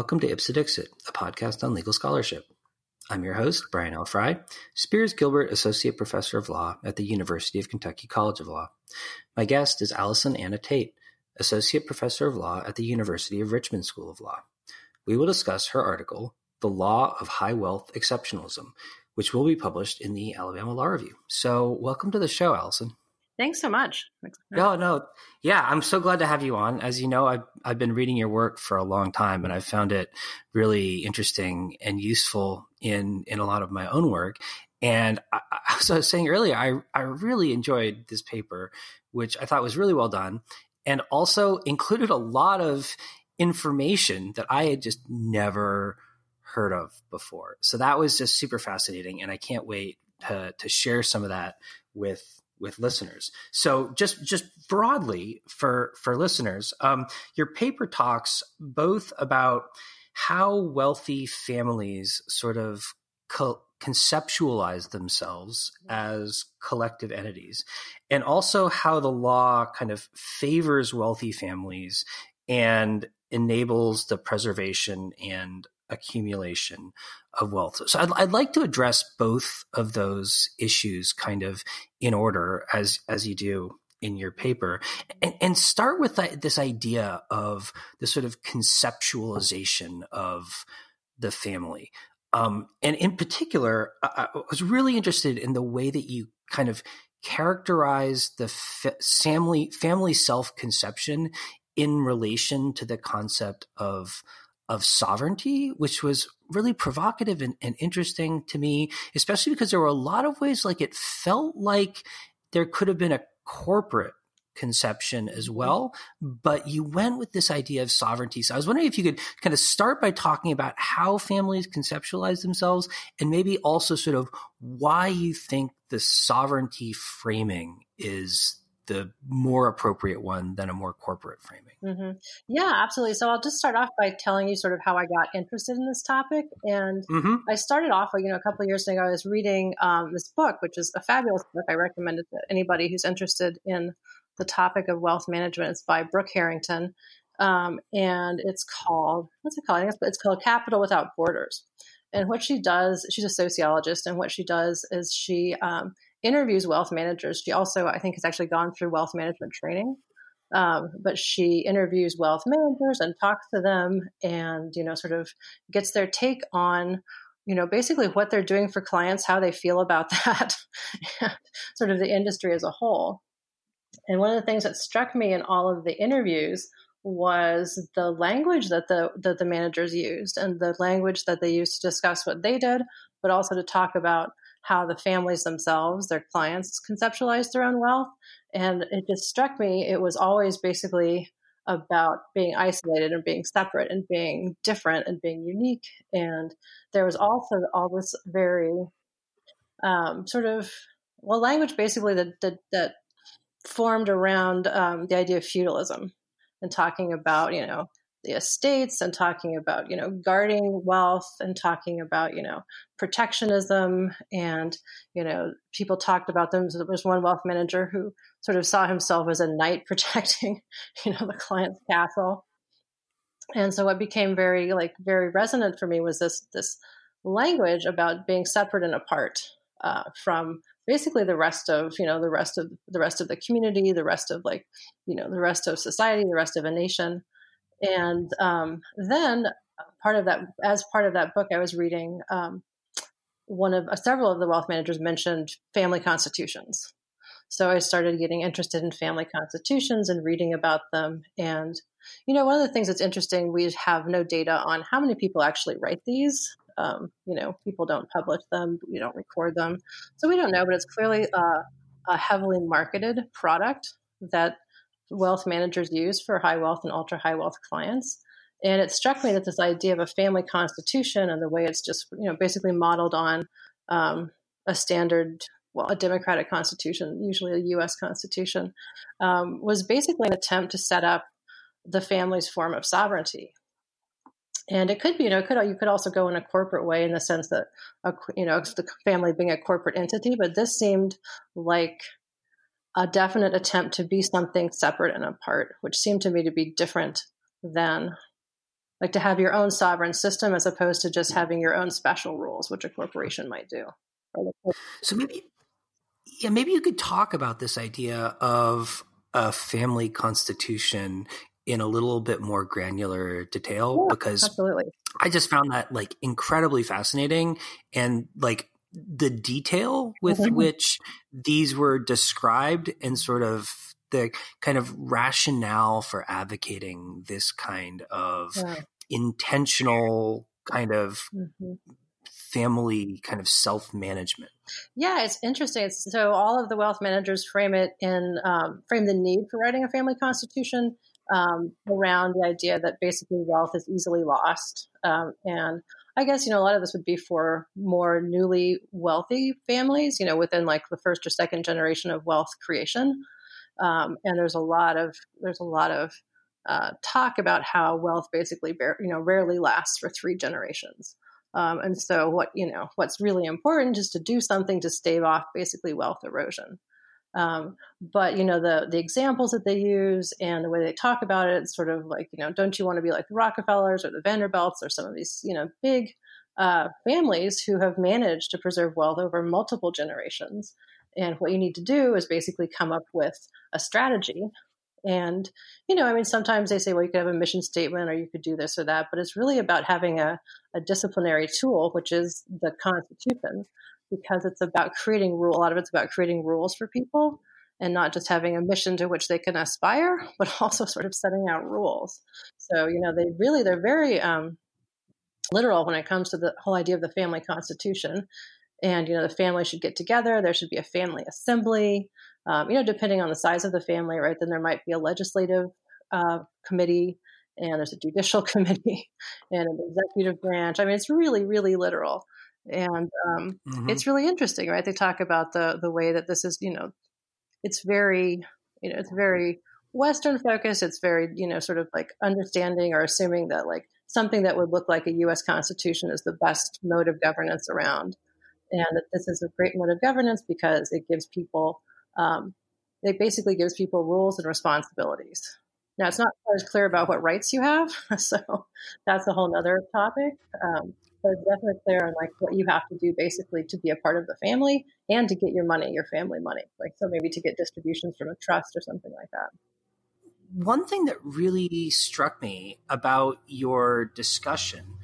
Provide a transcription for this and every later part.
welcome to Ipsa Dixit, a podcast on legal scholarship. I'm your host, Brian L. Fry, Spears Gilbert Associate Professor of Law at the University of Kentucky College of Law. My guest is Allison Anna Tate, Associate Professor of Law at the University of Richmond School of Law. We will discuss her article, The Law of High Wealth Exceptionalism, which will be published in the Alabama Law Review. So welcome to the show, Allison. Thanks so much. Yeah, I'm so glad to have you on. As you know, I've been reading your work for a long time, and I've found it really interesting and useful in a lot of my own work. And as I was saying earlier, I really enjoyed this paper, which I thought was really well done, and also included a lot of information that I had just never heard of before. So that was just super fascinating, and I can't wait to share some of that with listeners. So just broadly for listeners, your paper talks both about how wealthy families sort of conceptualize themselves as collective entities, and also how the law kind of favors wealthy families and enables the preservation and accumulation of wealth. So I'd like to address both of those issues kind of in order as you do in your paper, and start with this idea of the sort of conceptualization of the family. And in particular, I was really interested in the way that you kind of characterize the family self-conception in relation to the concept of sovereignty, which was really provocative and interesting to me, especially because there were a lot of ways like it felt like there could have been a corporate conception as well, but you went with this idea of sovereignty. So I was wondering if you could kind of start by talking about how families conceptualize themselves, and maybe also sort of why you think the sovereignty framing is the more appropriate one than a more corporate framing. Mm-hmm. Yeah, absolutely. So I'll just start off by telling you sort of how I got interested in this topic. And I started off, a couple of years ago, I was reading this book, which is a fabulous book. I recommend it to anybody who's interested in the topic of wealth management. It's by Brooke Harrington. And it's called, it's called Capital Without Borders. And what she does, she's a sociologist. And what she does is she interviews wealth managers. She also, I think, has actually gone through wealth management training, but she interviews wealth managers and talks to them and, sort of gets their take on, basically what they're doing for clients, how they feel about that, sort of the industry as a whole. And one of the things that struck me in all of the interviews was the language that the managers used, and the language that they used to discuss what they did, but also to talk about how the families themselves, their clients, conceptualize their own wealth. And it just struck me, it was always basically about being isolated and being separate and being different and being unique. And there was also all this very language basically that formed around the idea of feudalism, and talking about, the estates, and talking about, guarding wealth, and talking about, protectionism. And, people talked about them. So there was one wealth manager who sort of saw himself as a knight protecting, the client's castle. And so what became very resonant for me was this language about being separate and apart from basically the rest of, the rest of the community, the rest of the rest of society, the rest of a nation. And then as part of that book, I was reading one of several of the wealth managers mentioned family constitutions. So I started getting interested in family constitutions and reading about them. And, one of the things that's interesting, we have no data on how many people actually write these. People don't publish them. We don't record them. So we don't know, but it's clearly a heavily marketed product that wealth managers use for high wealth and ultra high wealth clients. And it struck me that this idea of a family constitution and the way it's just, basically modeled on a standard, a democratic constitution, usually a U.S. constitution, was basically an attempt to set up the family's form of sovereignty. And it could be, you could also go in a corporate way in the sense that, the family being a corporate entity, but this seemed like a definite attempt to be something separate and apart, which seemed to me to be different than like to have your own sovereign system as opposed to just having your own special rules, which a corporation might do. So maybe you could talk about this idea of a family constitution in a little bit more granular detail, because absolutely. I just found that like incredibly fascinating, and like the detail with which these were described and sort of the kind of rationale for advocating this kind of intentional kind of family kind of self-management. Yeah, it's interesting. So all of the wealth managers frame it in frame the need for writing a family constitution around the idea that basically wealth is easily lost. And I guess, a lot of this would be for more newly wealthy families, within like the first or second generation of wealth creation. And there's a lot of talk about how wealth basically, rarely lasts for three generations. And so what's really important is to do something to stave off basically wealth erosion. But the examples that they use and the way they talk about it, it's sort of like, don't you want to be like the Rockefellers or the Vanderbilts or some of these, big, families who have managed to preserve wealth over multiple generations. And what you need to do is basically come up with a strategy. And, sometimes they say, well, you could have a mission statement or you could do this or that, but it's really about having a disciplinary tool, which is the Constitution. Because it's about creating rules. A lot of it's about creating rules for people and not just having a mission to which they can aspire, but also sort of setting out rules. So, they're very literal when it comes to the whole idea of the family constitution. And, the family should get together. There should be a family assembly. Depending on the size of the family, right, then there might be a legislative committee, and there's a judicial committee and an executive branch. It's really, really literal. And it's really interesting, right? They talk about the way that this is, it's very Western focused. It's very, sort of like understanding or assuming that like something that would look like a U.S. Constitution is the best mode of governance around. And that this is a great mode of governance because it gives people, it basically gives people rules and responsibilities. Now, it's not always clear about what rights you have. So that's a whole nother topic. But it's definitely clear on like what you have to do basically to be a part of the family and to get your family money. Like, so maybe to get distributions from a trust or something like that. One thing that really struck me about your discussion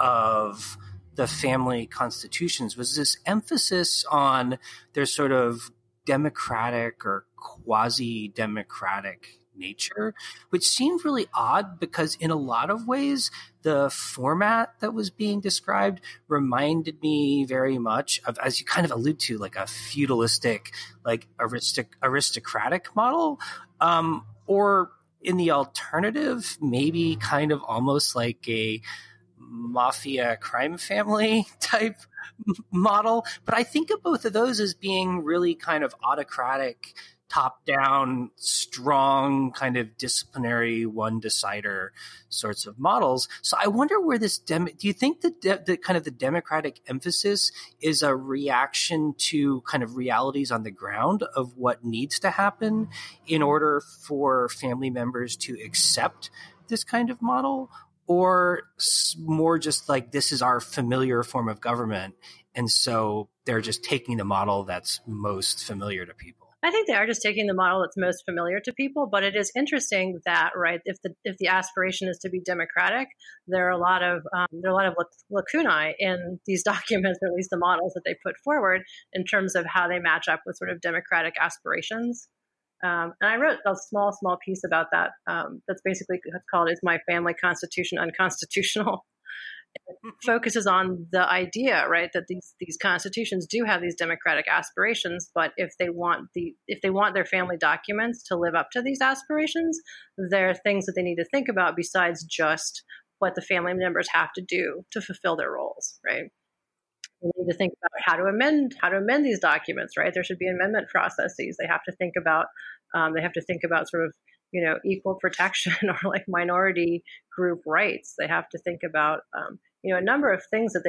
of the family constitutions was this emphasis on their sort of democratic or quasi-democratic nature, which seemed really odd because in a lot of ways, the format that was being described reminded me very much of, as you kind of allude to, like a feudalistic, like aristocratic model, or in the alternative, maybe kind of almost like a mafia crime family type model. But I think of both of those as being really kind of autocratic, top-down, strong, kind of disciplinary, one-decider sorts of models. So I wonder where this do you think the kind of the democratic emphasis is a reaction to kind of realities on the ground of what needs to happen in order for family members to accept this kind of model, or more just like this is our familiar form of government, and so they're just taking the model that's most familiar to people? I think they are just taking the model that's most familiar to people, but it is interesting that, right, if the aspiration is to be democratic, there are a lot of lacunae in these documents, or at least the models that they put forward in terms of how they match up with sort of democratic aspirations. And I wrote a small piece about that. That's basically called "Is My Family Constitution Unconstitutional?" It focuses on the idea, right, that these constitutions do have these democratic aspirations, but if they want their family documents to live up to these aspirations, there are things that they need to think about besides just what the family members have to do to fulfill their roles, right? They need to think about how to amend these documents, right? There should be amendment processes. They have to think about sort of equal protection or like minority group rights. They have to think about, a number of things that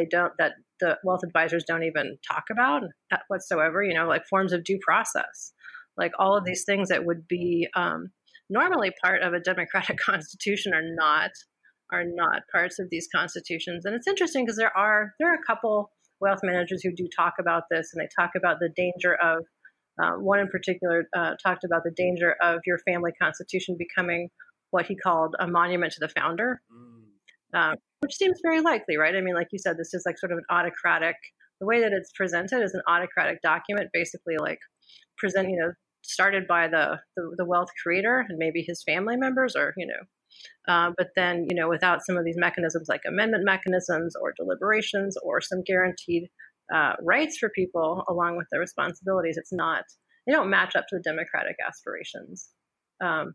the wealth advisors don't even talk about whatsoever, like forms of due process, like all of these things that would be normally part of a democratic constitution are not are not parts of these constitutions. And it's interesting because there are a couple wealth managers who do talk about this, and they talk about the danger of, one in particular talked about the danger of your family constitution becoming what he called a monument to the founder, which seems very likely, right? I mean, like you said, this is like sort of an autocratic, the way that it's presented is an autocratic document, basically like presenting, started by the wealth creator and maybe his family members or, but then, without some of these mechanisms like amendment mechanisms or deliberations or some guaranteed rights for people along with their responsibilities, they don't match up to the democratic aspirations. I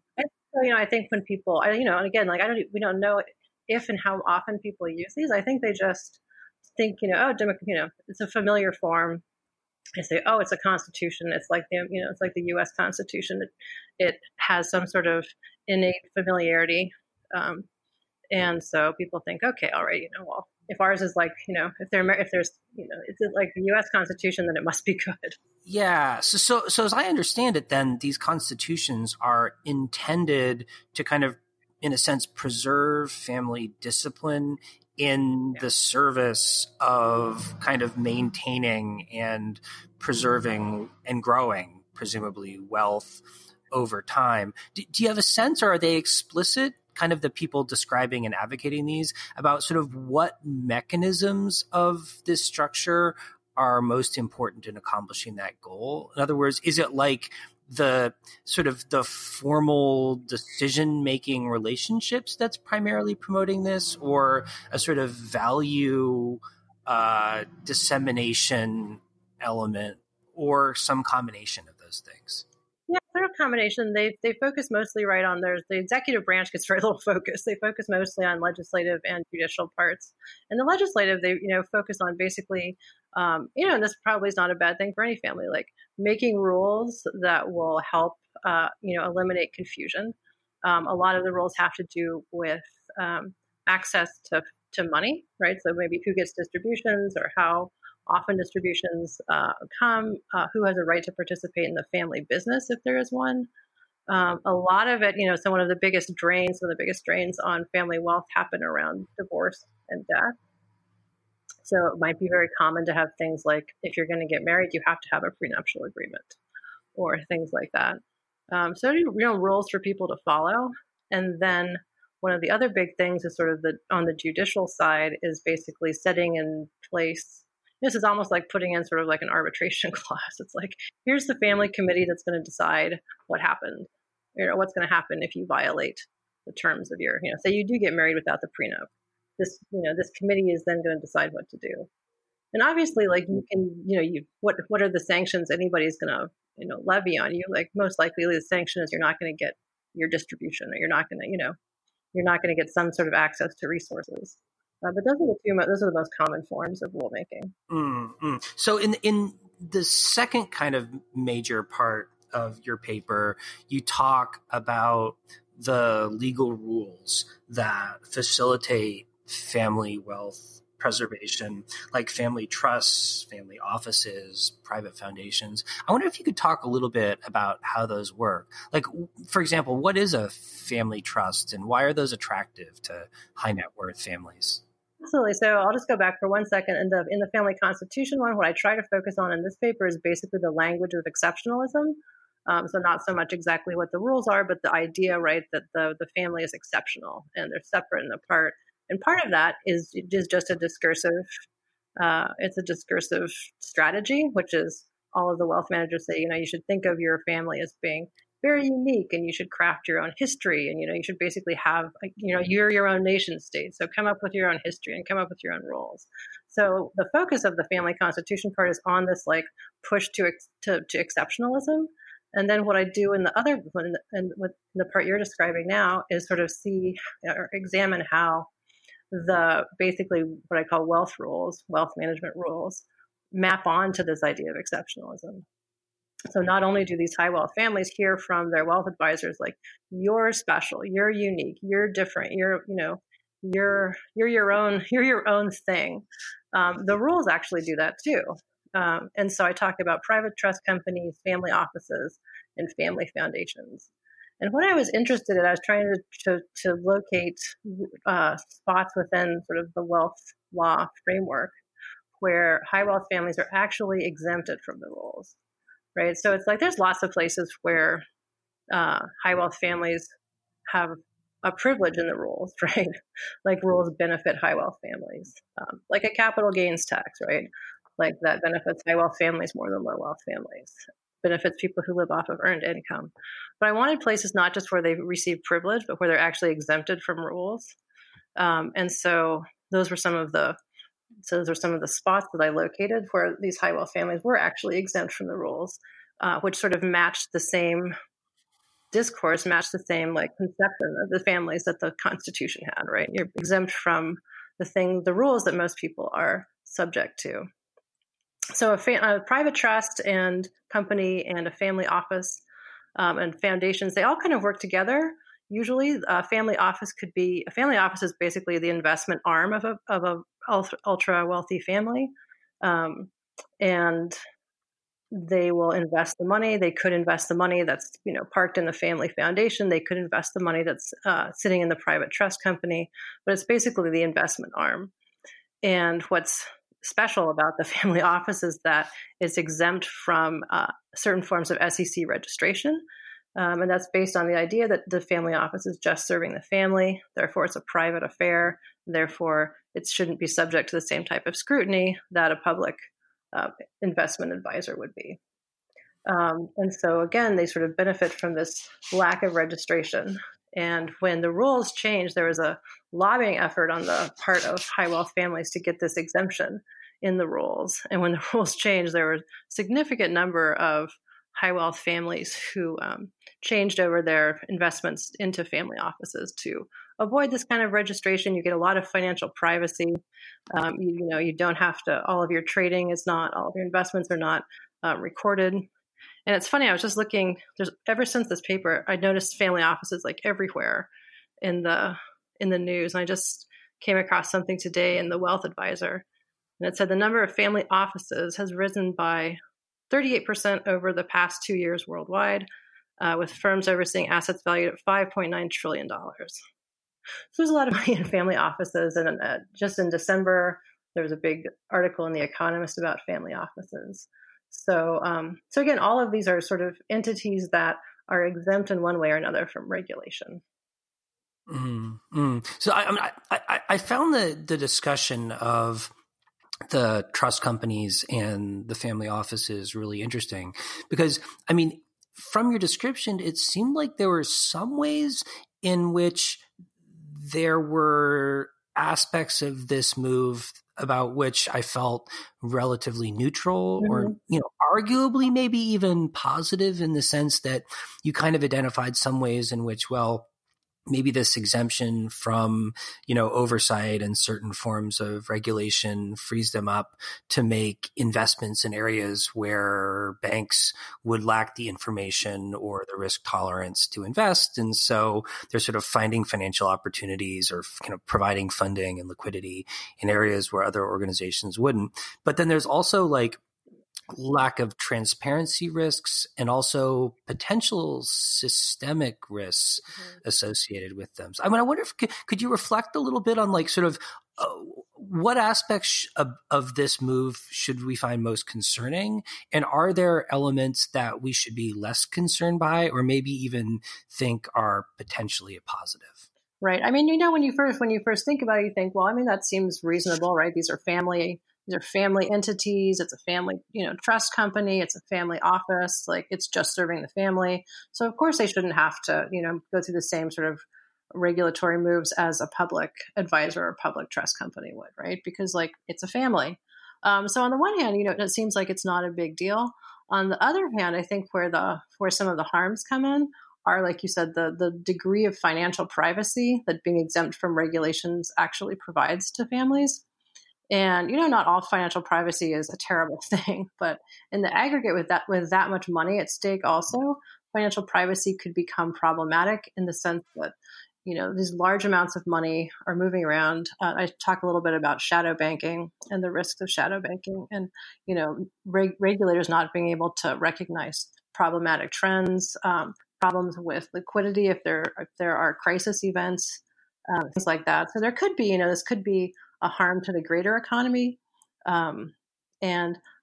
think when people, and again, like we don't know if and how often people use these. I think they just think, it's a familiar form. They say, oh, it's a constitution. It's like it's like the U.S. Constitution. It has some sort of innate familiarity, and so people think, okay, all right, well, if ours is like, it's like the U.S. Constitution, then it must be good. Yeah. So as I understand it, then these constitutions are intended to kind of, in a sense, preserve family discipline in the service of kind of maintaining and preserving and growing, presumably, wealth over time. Do you have a sense, or are they explicit, kind of the people describing and advocating these, about sort of what mechanisms of this structure are most important in accomplishing that goal? In other words, is it like the sort of the formal decision-making relationships that's primarily promoting this, or a sort of value dissemination element, or some combination of those things? Yeah, sort of combination. They focus mostly right on the executive branch gets very little focus. They focus mostly on legislative and judicial parts. And the legislative, they focus on basically, and this probably is not a bad thing for any family, like making rules that will help eliminate confusion. A lot of the rules have to do with access to money, right? So maybe who gets distributions or how often distributions come, who has a right to participate in the family business if there is one. A lot of it, some of the biggest drains on family wealth happen around divorce and death. So it might be very common to have things like, if you're going to get married, you have to have a prenuptial agreement or things like that. So rules for people to follow. And then one of the other big things is sort of on the judicial side is basically setting in place. This is almost like putting in sort of like an arbitration clause. It's like, here's the family committee that's going to decide what happened, what's going to happen if you violate the terms of your, say you do get married without the prenup. This, this committee is then going to decide what to do. And obviously, like what are the sanctions anybody's going to, levy on you? Like most likely the sanction is you're not going to get your distribution, or you're not going to get some sort of access to resources. But those are the most common forms of rulemaking. Mm-hmm. So in the second kind of major part of your paper, you talk about the legal rules that facilitate family wealth preservation, like family trusts, family offices, private foundations. I wonder if you could talk a little bit about how those work. Like, for example, what is a family trust, and why are those attractive to high net worth families? Absolutely. So I'll just go back for one second. In the family constitution one, what I try to focus on in this paper is basically the language of exceptionalism. So not so much exactly what the rules are, but the idea, right, that the family is exceptional and they're separate and apart. And part of that is just a discursive strategy, which is all of the wealth managers say, you should think of your family as being very unique, and you should craft your own history, and you should basically have you're your own nation state. So come up with your own history and come up with your own rules. So the focus of the family constitution part is on this like push to exceptionalism. And then what I do in the other one, and with the part you're describing now, is sort of see or examine how basically what I call wealth rules, wealth management rules, map onto this idea of exceptionalism. So not only do these high wealth families hear from their wealth advisors, like, you're special, you're unique, you're different, you're your own thing. The rules actually do that too. And so I talk about private trust companies, family offices, and family foundations. And what I was interested in, I was trying to locate spots within sort of the wealth law framework where high wealth families are actually exempted from the rules, right? So it's like there's lots of places where high wealth families have a privilege in the rules, right? Like rules benefit high wealth families, like a capital gains tax, right? Like that benefits high wealth families more than low wealth families, benefits people who live off of earned income. But I wanted places not just where they receive privilege, but where they're actually exempted from rules. And so those are some of the spots that I located where these high wealth families were actually exempt from the rules, which sort of matched the same discourse, matched the same like conception of the families that the Constitution had, right? You're exempt from the rules that most people are subject to. So a private trust and company and a family office and foundations, they all kind of work together. Usually a family office is basically the investment arm of a ultra wealthy family. And they will invest the money. They could invest the money that's, parked in the family foundation. They could invest the money that's sitting in the private trust company, but it's basically the investment arm. And what's special about the family office is that it's exempt from certain forms of SEC registration. And that's based on the idea that the family office is just serving the family. Therefore, it's a private affair. Therefore, it shouldn't be subject to the same type of scrutiny that a public investment advisor would be. And so, again, they sort of benefit from this lack of registration. And when the rules changed, there was a lobbying effort on the part of high wealth families to get this exemption in the rules. And when the rules changed, there were a significant number of high wealth families who changed over their investments into family offices to avoid this kind of registration. You get a lot of financial privacy. You don't have to, all of your investments are not recorded. And it's funny, I was just looking, ever since this paper, I noticed family offices like everywhere in the news. And I just came across something today in the Wealth Advisor. And it said the number of family offices has risen by 38% over the past 2 years worldwide, with firms overseeing assets valued at $5.9 trillion. So there's a lot of money in family offices. And just in December, there was a big article in The Economist about family offices. So again, all of these are sort of entities that are exempt in one way or another from regulation. Mm-hmm. So I found the discussion of the trust companies and the family offices really interesting because, from your description, it seemed like there were some ways in which there were aspects of this move about which I felt relatively neutral mm-hmm. or, arguably maybe even positive in the sense that you kind of identified some ways in which, well, maybe this exemption from, oversight and certain forms of regulation frees them up to make investments in areas where banks would lack the information or the risk tolerance to invest. And so they're sort of finding financial opportunities or providing funding and liquidity in areas where other organizations wouldn't. But then there's also lack of transparency risks and also potential systemic risks mm-hmm. associated with them. So, I wonder if could you reflect a little bit on what aspects of this move should we find most concerning, and are there elements that we should be less concerned by, or maybe even think are potentially a positive? Right. When you first think about it, you think, that seems reasonable, right? These are family entities. It's a family, trust company. It's a family office. It's just serving the family. So of course they shouldn't have to, go through the same sort of regulatory moves as a public advisor or public trust company would, right? Because it's a family. So on the one hand, it seems like it's not a big deal. On the other hand, I think where some of the harms come in are, like you said, the degree of financial privacy that being exempt from regulations actually provides to families. And, not all financial privacy is a terrible thing, but in the aggregate with that much money at stake also, financial privacy could become problematic in the sense that, these large amounts of money are moving around. I talk a little bit about shadow banking and the risks of shadow banking and, regulators not being able to recognize problematic trends, problems with liquidity if there are crisis events, things like that. So there could be, this could be a harm to the greater economy. And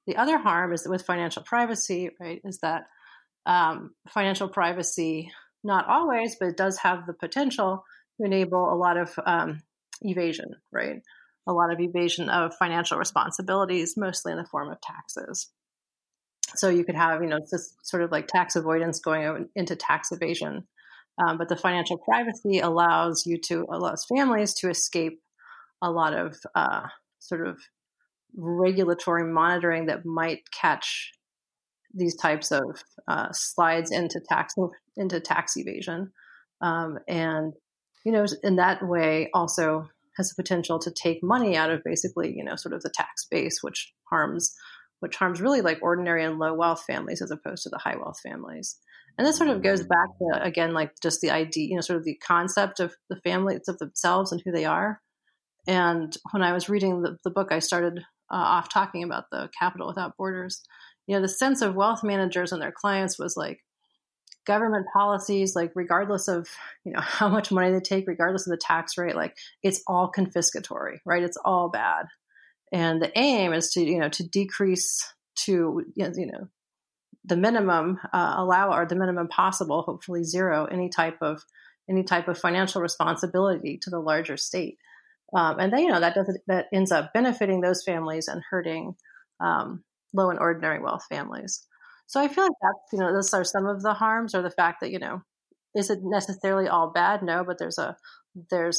the other harm is with financial privacy, right, is that financial privacy, not always, but it does have the potential to enable a lot of evasion, right? A lot of evasion of financial responsibilities, mostly in the form of taxes. So you could have, it's just sort of like tax avoidance going into tax evasion. But the financial privacy allows families to escape a lot of sort of regulatory monitoring that might catch these types of slides into tax evasion. And in that way also has the potential to take money out of basically, sort of the tax base, which harms really like ordinary and low wealth families as opposed to the high wealth families. And this sort of goes back to, again, like just the idea, sort of the concept of the families of themselves and who they are. And when I was reading the book, I started off talking about the Capital Without Borders. The sense of wealth managers and their clients was like government policies, like regardless of, how much money they take, regardless of the tax rate, like it's all confiscatory, right? It's all bad. And the aim is to, to decrease to, the minimum the minimum possible, hopefully zero, any type of financial responsibility to the larger state. And then, that ends up benefiting those families and hurting low and ordinary wealth families. So I feel like that's, those are some of the harms, or the fact that, is it necessarily all bad? No, but there's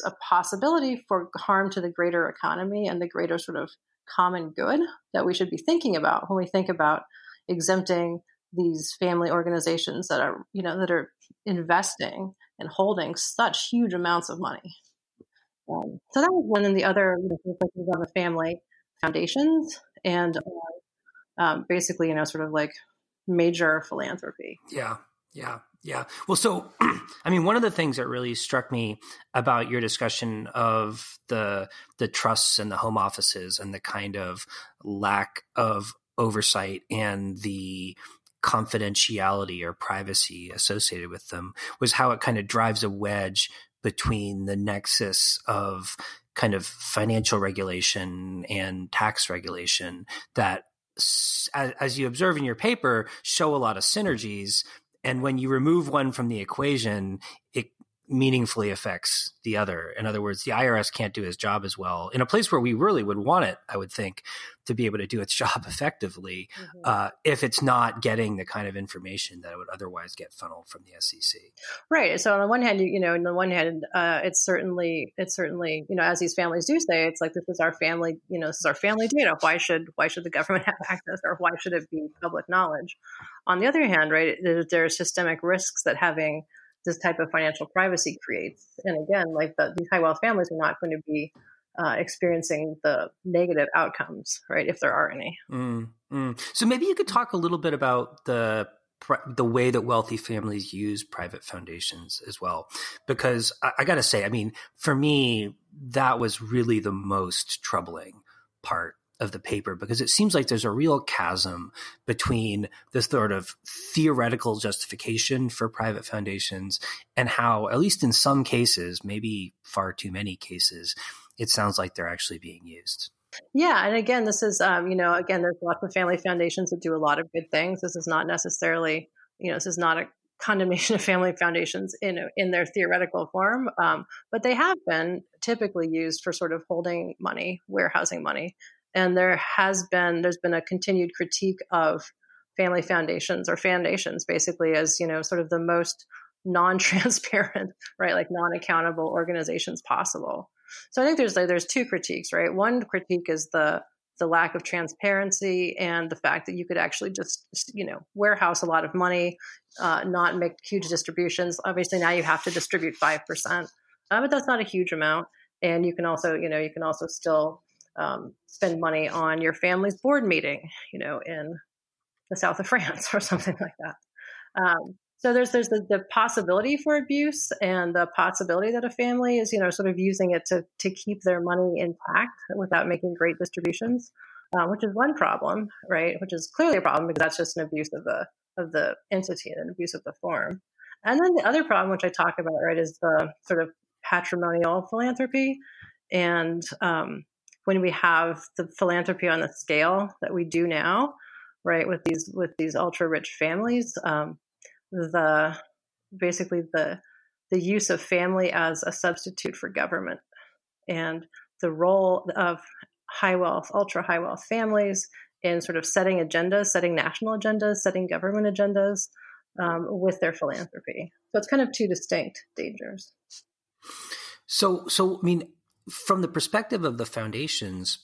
a possibility for harm to the greater economy and the greater sort of common good that we should be thinking about when we think about exempting these family organizations that are, that are investing and holding such huge amounts of money. So that was one, and the other was on the family foundations and basically, sort of like major philanthropy. Yeah. Well, so, one of the things that really struck me about your discussion of the trusts and the home offices and the kind of lack of oversight and the confidentiality or privacy associated with them was how it kind of drives a wedge between the nexus of kind of financial regulation and tax regulation that, as you observe in your paper, show a lot of synergies. And when you remove one from the equation, it meaningfully affects the other. In other words, the IRS can't do his job as well in a place where we really would want it, I would think, to be able to do its job effectively, mm-hmm. If it's not getting the kind of information that it would otherwise get funneled from the SEC. Right. So on the one hand, it's certainly, as these families do say, it's like, this is our family data. Why should the government have access, or why should it be public knowledge? On the other hand, right, there are systemic risks that having this type of financial privacy creates. And again, like these high wealth families are not going to be experiencing the negative outcomes, right? If there are any. So maybe you could talk a little bit about the way that wealthy families use private foundations as well, because I got to say, for me, that was really the most troubling part of the paper, because it seems like there's a real chasm between this sort of theoretical justification for private foundations and how, at least in some cases, maybe far too many cases, it sounds like they're actually being used. Yeah. And again, this is, there's lots of family foundations that do a lot of good things. This is not necessarily, this is not a condemnation of family foundations in their theoretical form, but they have been typically used for sort of holding money, warehousing money. And there's been a continued critique of family foundations, or foundations basically, as, sort of the most non-transparent, right, like non-accountable organizations possible. So I think there's two critiques, right? One critique is the lack of transparency and the fact that you could actually just, warehouse a lot of money, not make huge distributions. Obviously now you have to distribute 5%, but that's not a huge amount. And you can also, still spend money on your family's board meeting, in the south of France or something like that. So there's the possibility for abuse and the possibility that a family is, sort of using it to keep their money intact without making great distributions, which is one problem, right? Which is clearly a problem, because that's just an abuse of the entity and an abuse of the form. And then the other problem, which I talk about, right, is the sort of patrimonial philanthropy. And when we have the philanthropy on the scale that we do now, right, with these ultra rich families, the use of family as a substitute for government, and the role of high wealth, ultra high wealth families in sort of setting agendas, setting national agendas, setting government agendas with their philanthropy. So it's kind of two distinct dangers. So I mean, from the perspective of the foundations,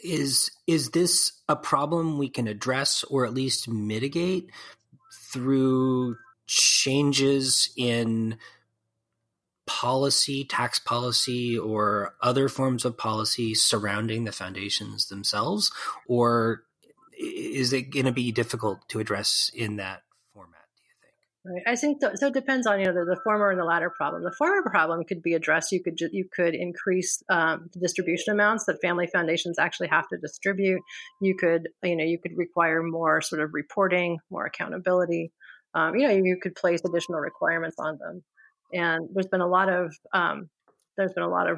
is this a problem we can address or at least mitigate through changes in policy, tax policy, or other forms of policy surrounding the foundations themselves? Or is it going to be difficult to address in that format, do you think? Right. I think so. It depends on, the former and the latter problem. The former problem could be addressed. You could increase the distribution amounts that family foundations actually have to distribute. You could require more sort of reporting, more accountability. You could place additional requirements on them. And there's been a lot of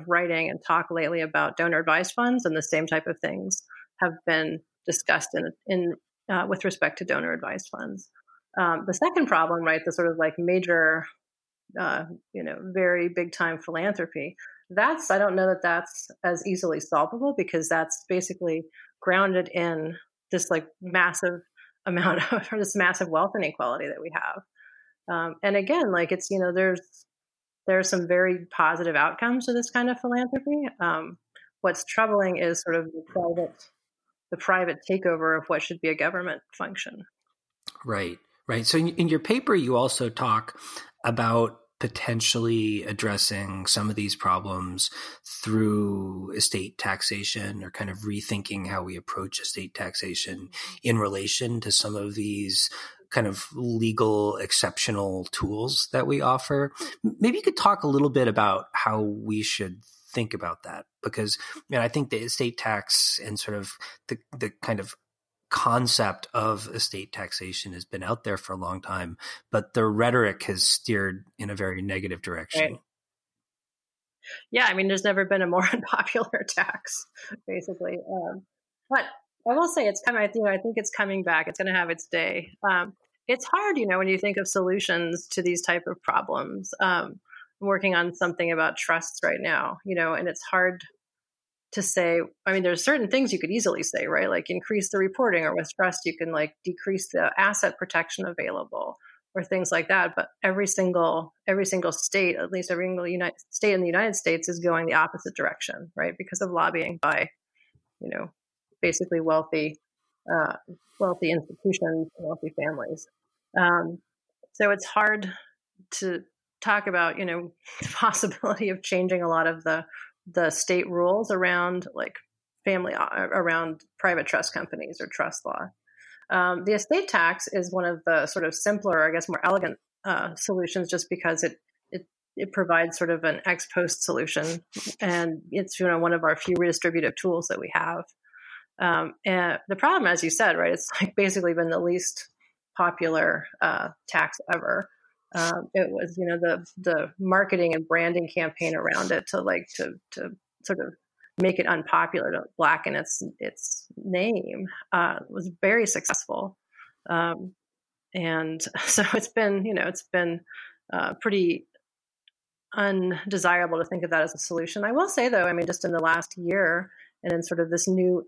writing and talk lately about donor advised funds, and the same type of things have been discussed in with respect to donor advised funds. The second problem, right, the sort of like major, very big time philanthropy. I don't know that that's as easily solvable, because that's basically grounded in this like massive amount of this massive wealth inequality that we have. And again, like it's, there's some very positive outcomes to this kind of philanthropy. What's troubling is sort of the private takeover of what should be a government function. Right. So in your paper, you also talk about potentially addressing some of these problems through estate taxation, or kind of rethinking how we approach estate taxation in relation to some of these kind of legal exceptional tools that we offer. Maybe you could talk a little bit about how we should think about that, because I think the estate tax and sort of the kind of concept of estate taxation has been out there for a long time, but the rhetoric has steered in a very negative direction. Right. Yeah. There's never been a more unpopular tax, basically. But I will say it's coming. I think it's coming back. It's going to have its day. It's hard, when you think of solutions to these type of problems. I'm working on something about trusts right now, and it's hard to say. There's certain things you could easily say, right? Like increase the reporting, or with trust, you can like decrease the asset protection available, or things like that. But every single state, at least every single state in the United States, is going the opposite direction, right? Because of lobbying by, basically wealthy institutions, wealthy families. So it's hard to talk about, the possibility of changing a lot of the state rules around like around private trust companies or trust law. The estate tax is one of the sort of simpler, I guess, more elegant solutions, just because it provides sort of an ex post solution. And it's, one of our few redistributive tools that we have. And the problem, as you said, right, it's like basically been the least popular tax ever. It was, the marketing and branding campaign around it to sort of make it unpopular, to blacken its name, was very successful. And so it's been pretty undesirable to think of that as a solution. I will say, though, just in the last year, and in sort of this new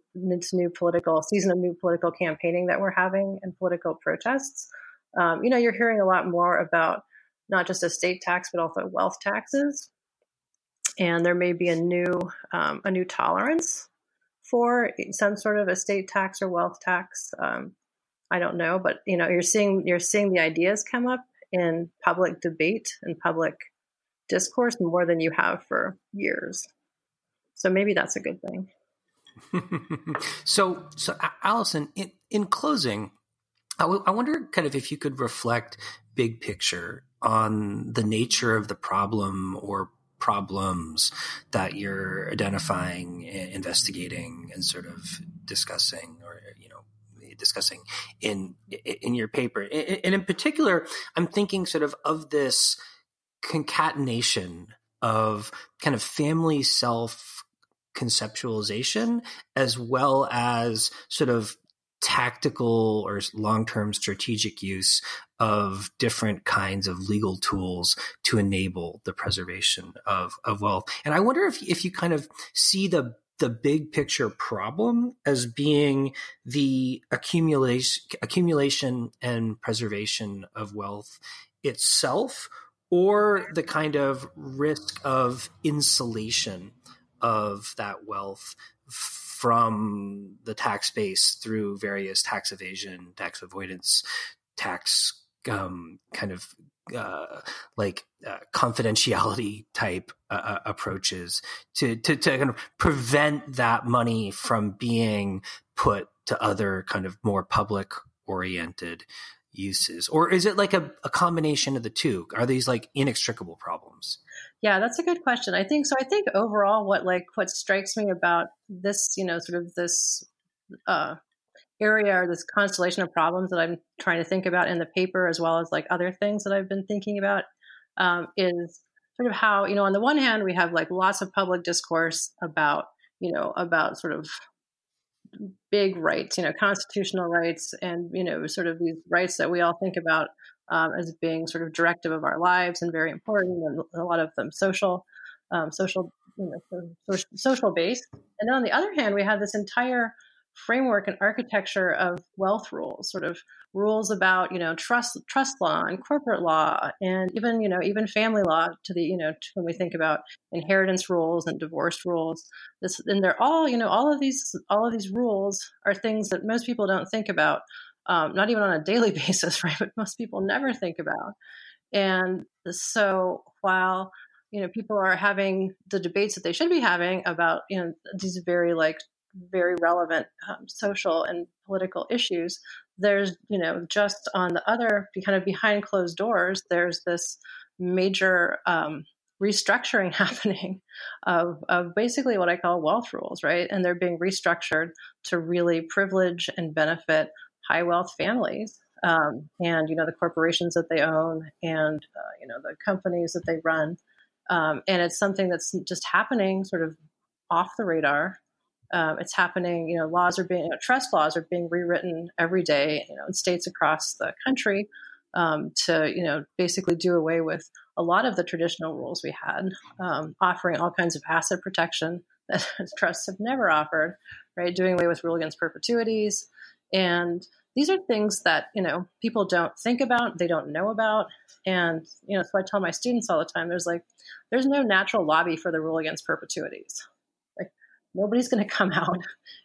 political season of new political campaigning that we're having and political protests, you're hearing a lot more about not just estate tax, but also wealth taxes. And there may be a new tolerance for some sort of estate tax or wealth tax. I don't know, but you're seeing the ideas come up in public debate and public discourse more than you have for years. So maybe that's a good thing. So Allison, in closing, I wonder kind of if you could reflect big picture on the nature of the problem or problems that you're identifying, investigating, and sort of discussing or discussing in your paper. And in particular, I'm thinking sort of this concatenation of kind of family self-conceptualization as well as sort of tactical or long-term strategic use of different kinds of legal tools to enable the preservation of wealth. And I wonder if you kind of see the big picture problem as being the accumulation and preservation of wealth itself, or the kind of risk of insulation of that wealth from the tax base through various tax evasion, tax avoidance, tax confidentiality type approaches to kind of prevent that money from being put to other kind of more public oriented uses? Or is it like a combination of the two? Are these like inextricable problems? Yeah, that's a good question. I think overall what strikes me about this, sort of this area or this constellation of problems that I'm trying to think about in the paper, as well as like other things that I've been thinking about, is sort of how, on the one hand, we have like lots of public discourse about sort of big rights, constitutional rights and, sort of these rights that we all think about as being sort of directive of our lives and very important, and a lot of them social based. And then on the other hand, we have this entire framework and architecture of wealth rules, sort of rules about, trust law and corporate law and even family law when we think about inheritance rules and divorce rules. And they're all, all of these rules are things that most people don't think about, not even on a daily basis, right? But most people never think about. And so while, people are having the debates that they should be having about, these very relevant social and political issues, there's, just on the other, kind of behind closed doors, there's this major restructuring happening of basically what I call wealth rules, right? And they're being restructured to really privilege and benefit high wealth families and the corporations that they own and, the companies that they run. And it's something that's just happening sort of off the radar. It's happening, laws are being, trust laws are being rewritten every day, in states across the country to, basically do away with a lot of the traditional rules we had, offering all kinds of asset protection that trusts have never offered, right? Doing away with rule against perpetuities. And these are things that, people don't think about, they don't know about. And, so I tell my students all the time, there's no natural lobby for the rule against perpetuities. Nobody's going to come out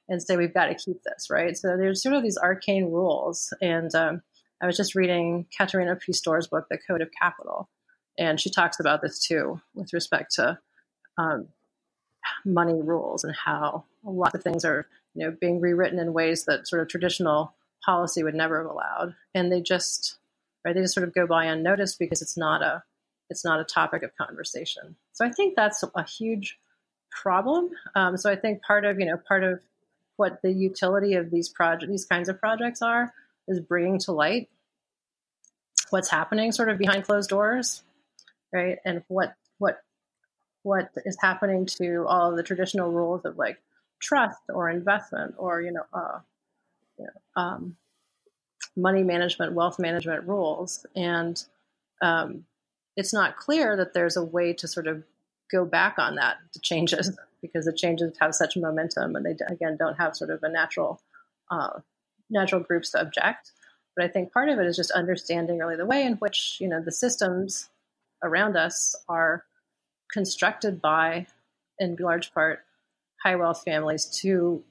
and say, we've got to keep this, right? So there's sort of these arcane rules. And I was just reading Katerina P. Store's book, The Code of Capital. And she talks about this too, with respect to money rules and how a lot of things are, being rewritten in ways that sort of traditional policy would never have allowed. And they just sort of go by unnoticed because it's not a topic of conversation. So I think that's a huge problem. So I think part of what the utility of these kinds of projects are, is bringing to light what's happening sort of behind closed doors, right? And what is happening to all of the traditional rules of like trust or investment or, money management, wealth management rules. And it's not clear that there's a way to sort of go back on that, the changes, because the changes have such momentum and they, again, don't have sort of a natural groups to object. But I think part of it is just understanding really the way in which, the systems around us are constructed by, in large part, high wealth families to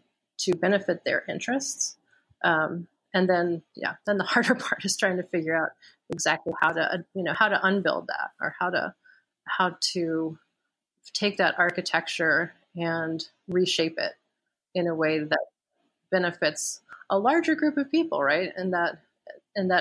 benefit their interests. Then the harder part is trying to figure out exactly how to unbuild that, or how to take that architecture and reshape it in a way that benefits a larger group of people, right? And that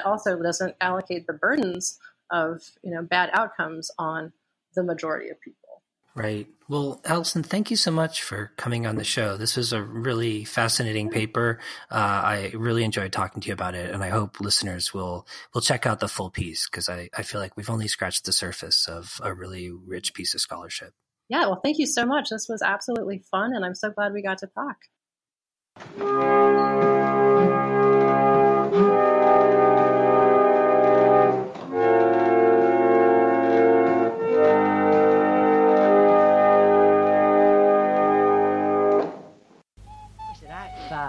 also doesn't allocate the burdens of, bad outcomes on the majority of people. Right. Well, Allison, thank you so much for coming on the show. This was a really fascinating paper. I really enjoyed talking to you about it, and I hope listeners will check out the full piece, because I feel like we've only scratched the surface of a really rich piece of scholarship. Yeah, well, thank you so much. This was absolutely fun, and I'm so glad we got to talk.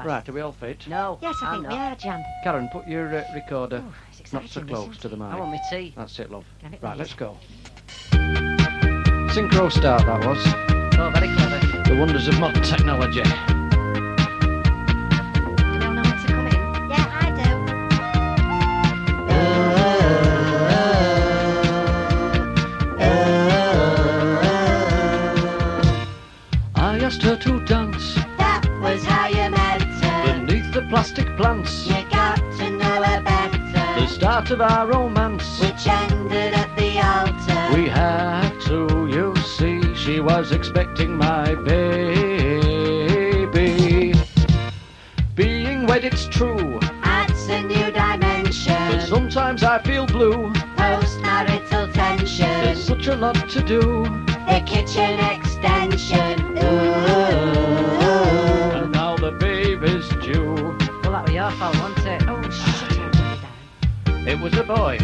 Right, are we all fit? No. Yes, I think we are, Jan. Karen, put your recorder not so close to the mic. I want my tea. That's it, love. Right, let's go. Synchro start, that was. Oh, very clever. The wonders of modern technology. Do we all know when to come in? Yeah, I do. I asked her to dance. That was how you met. The plastic plants. You got to know her better. The start of our romance, which ended at the altar. We had to, you see. She was expecting my baby. Being wed, it's true, adds a new dimension. But sometimes I feel blue. Post-marital tension. There's such a lot to do. The kitchen extension. Ooh. And now the baby's due. That was your fault, wasn't it? Oh, shit. It was a boy.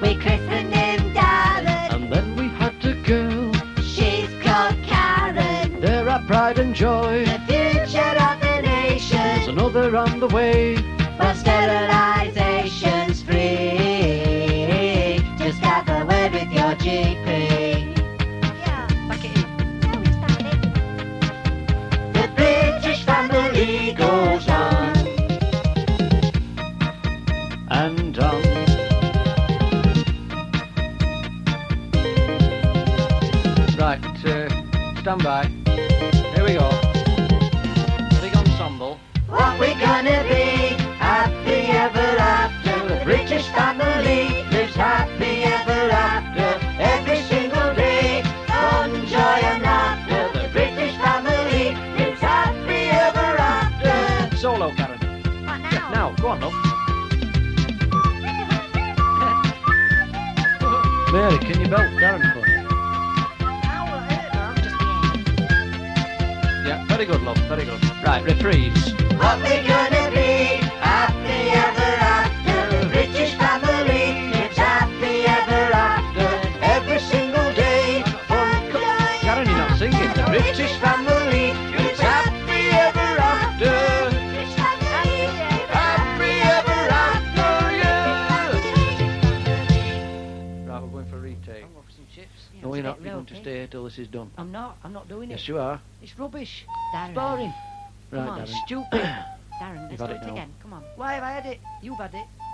We christened him Darren. And then we had a girl. She's called Karen. They're our pride and joy. The future of the nation. There's another on the way. Well, sterilization's free. Just have a word with your GP. Yeah, back it in. No, it's not it. The British family goes on. And on. Right, stand by. Here we go. Big ensemble. What we gonna be? Happy ever after. The British family lives happy ever after. Every single day, fun, joy and laughter. The British family lives happy ever after. Solo, Karen. What now? Yeah, now, go on, love. Mary, can you belt down for me? Yeah, very good, love, very good. Right, reprise. What we gonna be? Happy ever after. The British family lives happy ever after. Every single day. Karen, you're not singing. The British family lives happy ever after. No, you're not. You're going to stay till this is done. I'm not. I'm not doing it. Yes, you are. It's rubbish. Darren. It's boring. Right, come on, Darren. Stupid. Darren, let's do it again. Come on. Why have I had it? You've had it.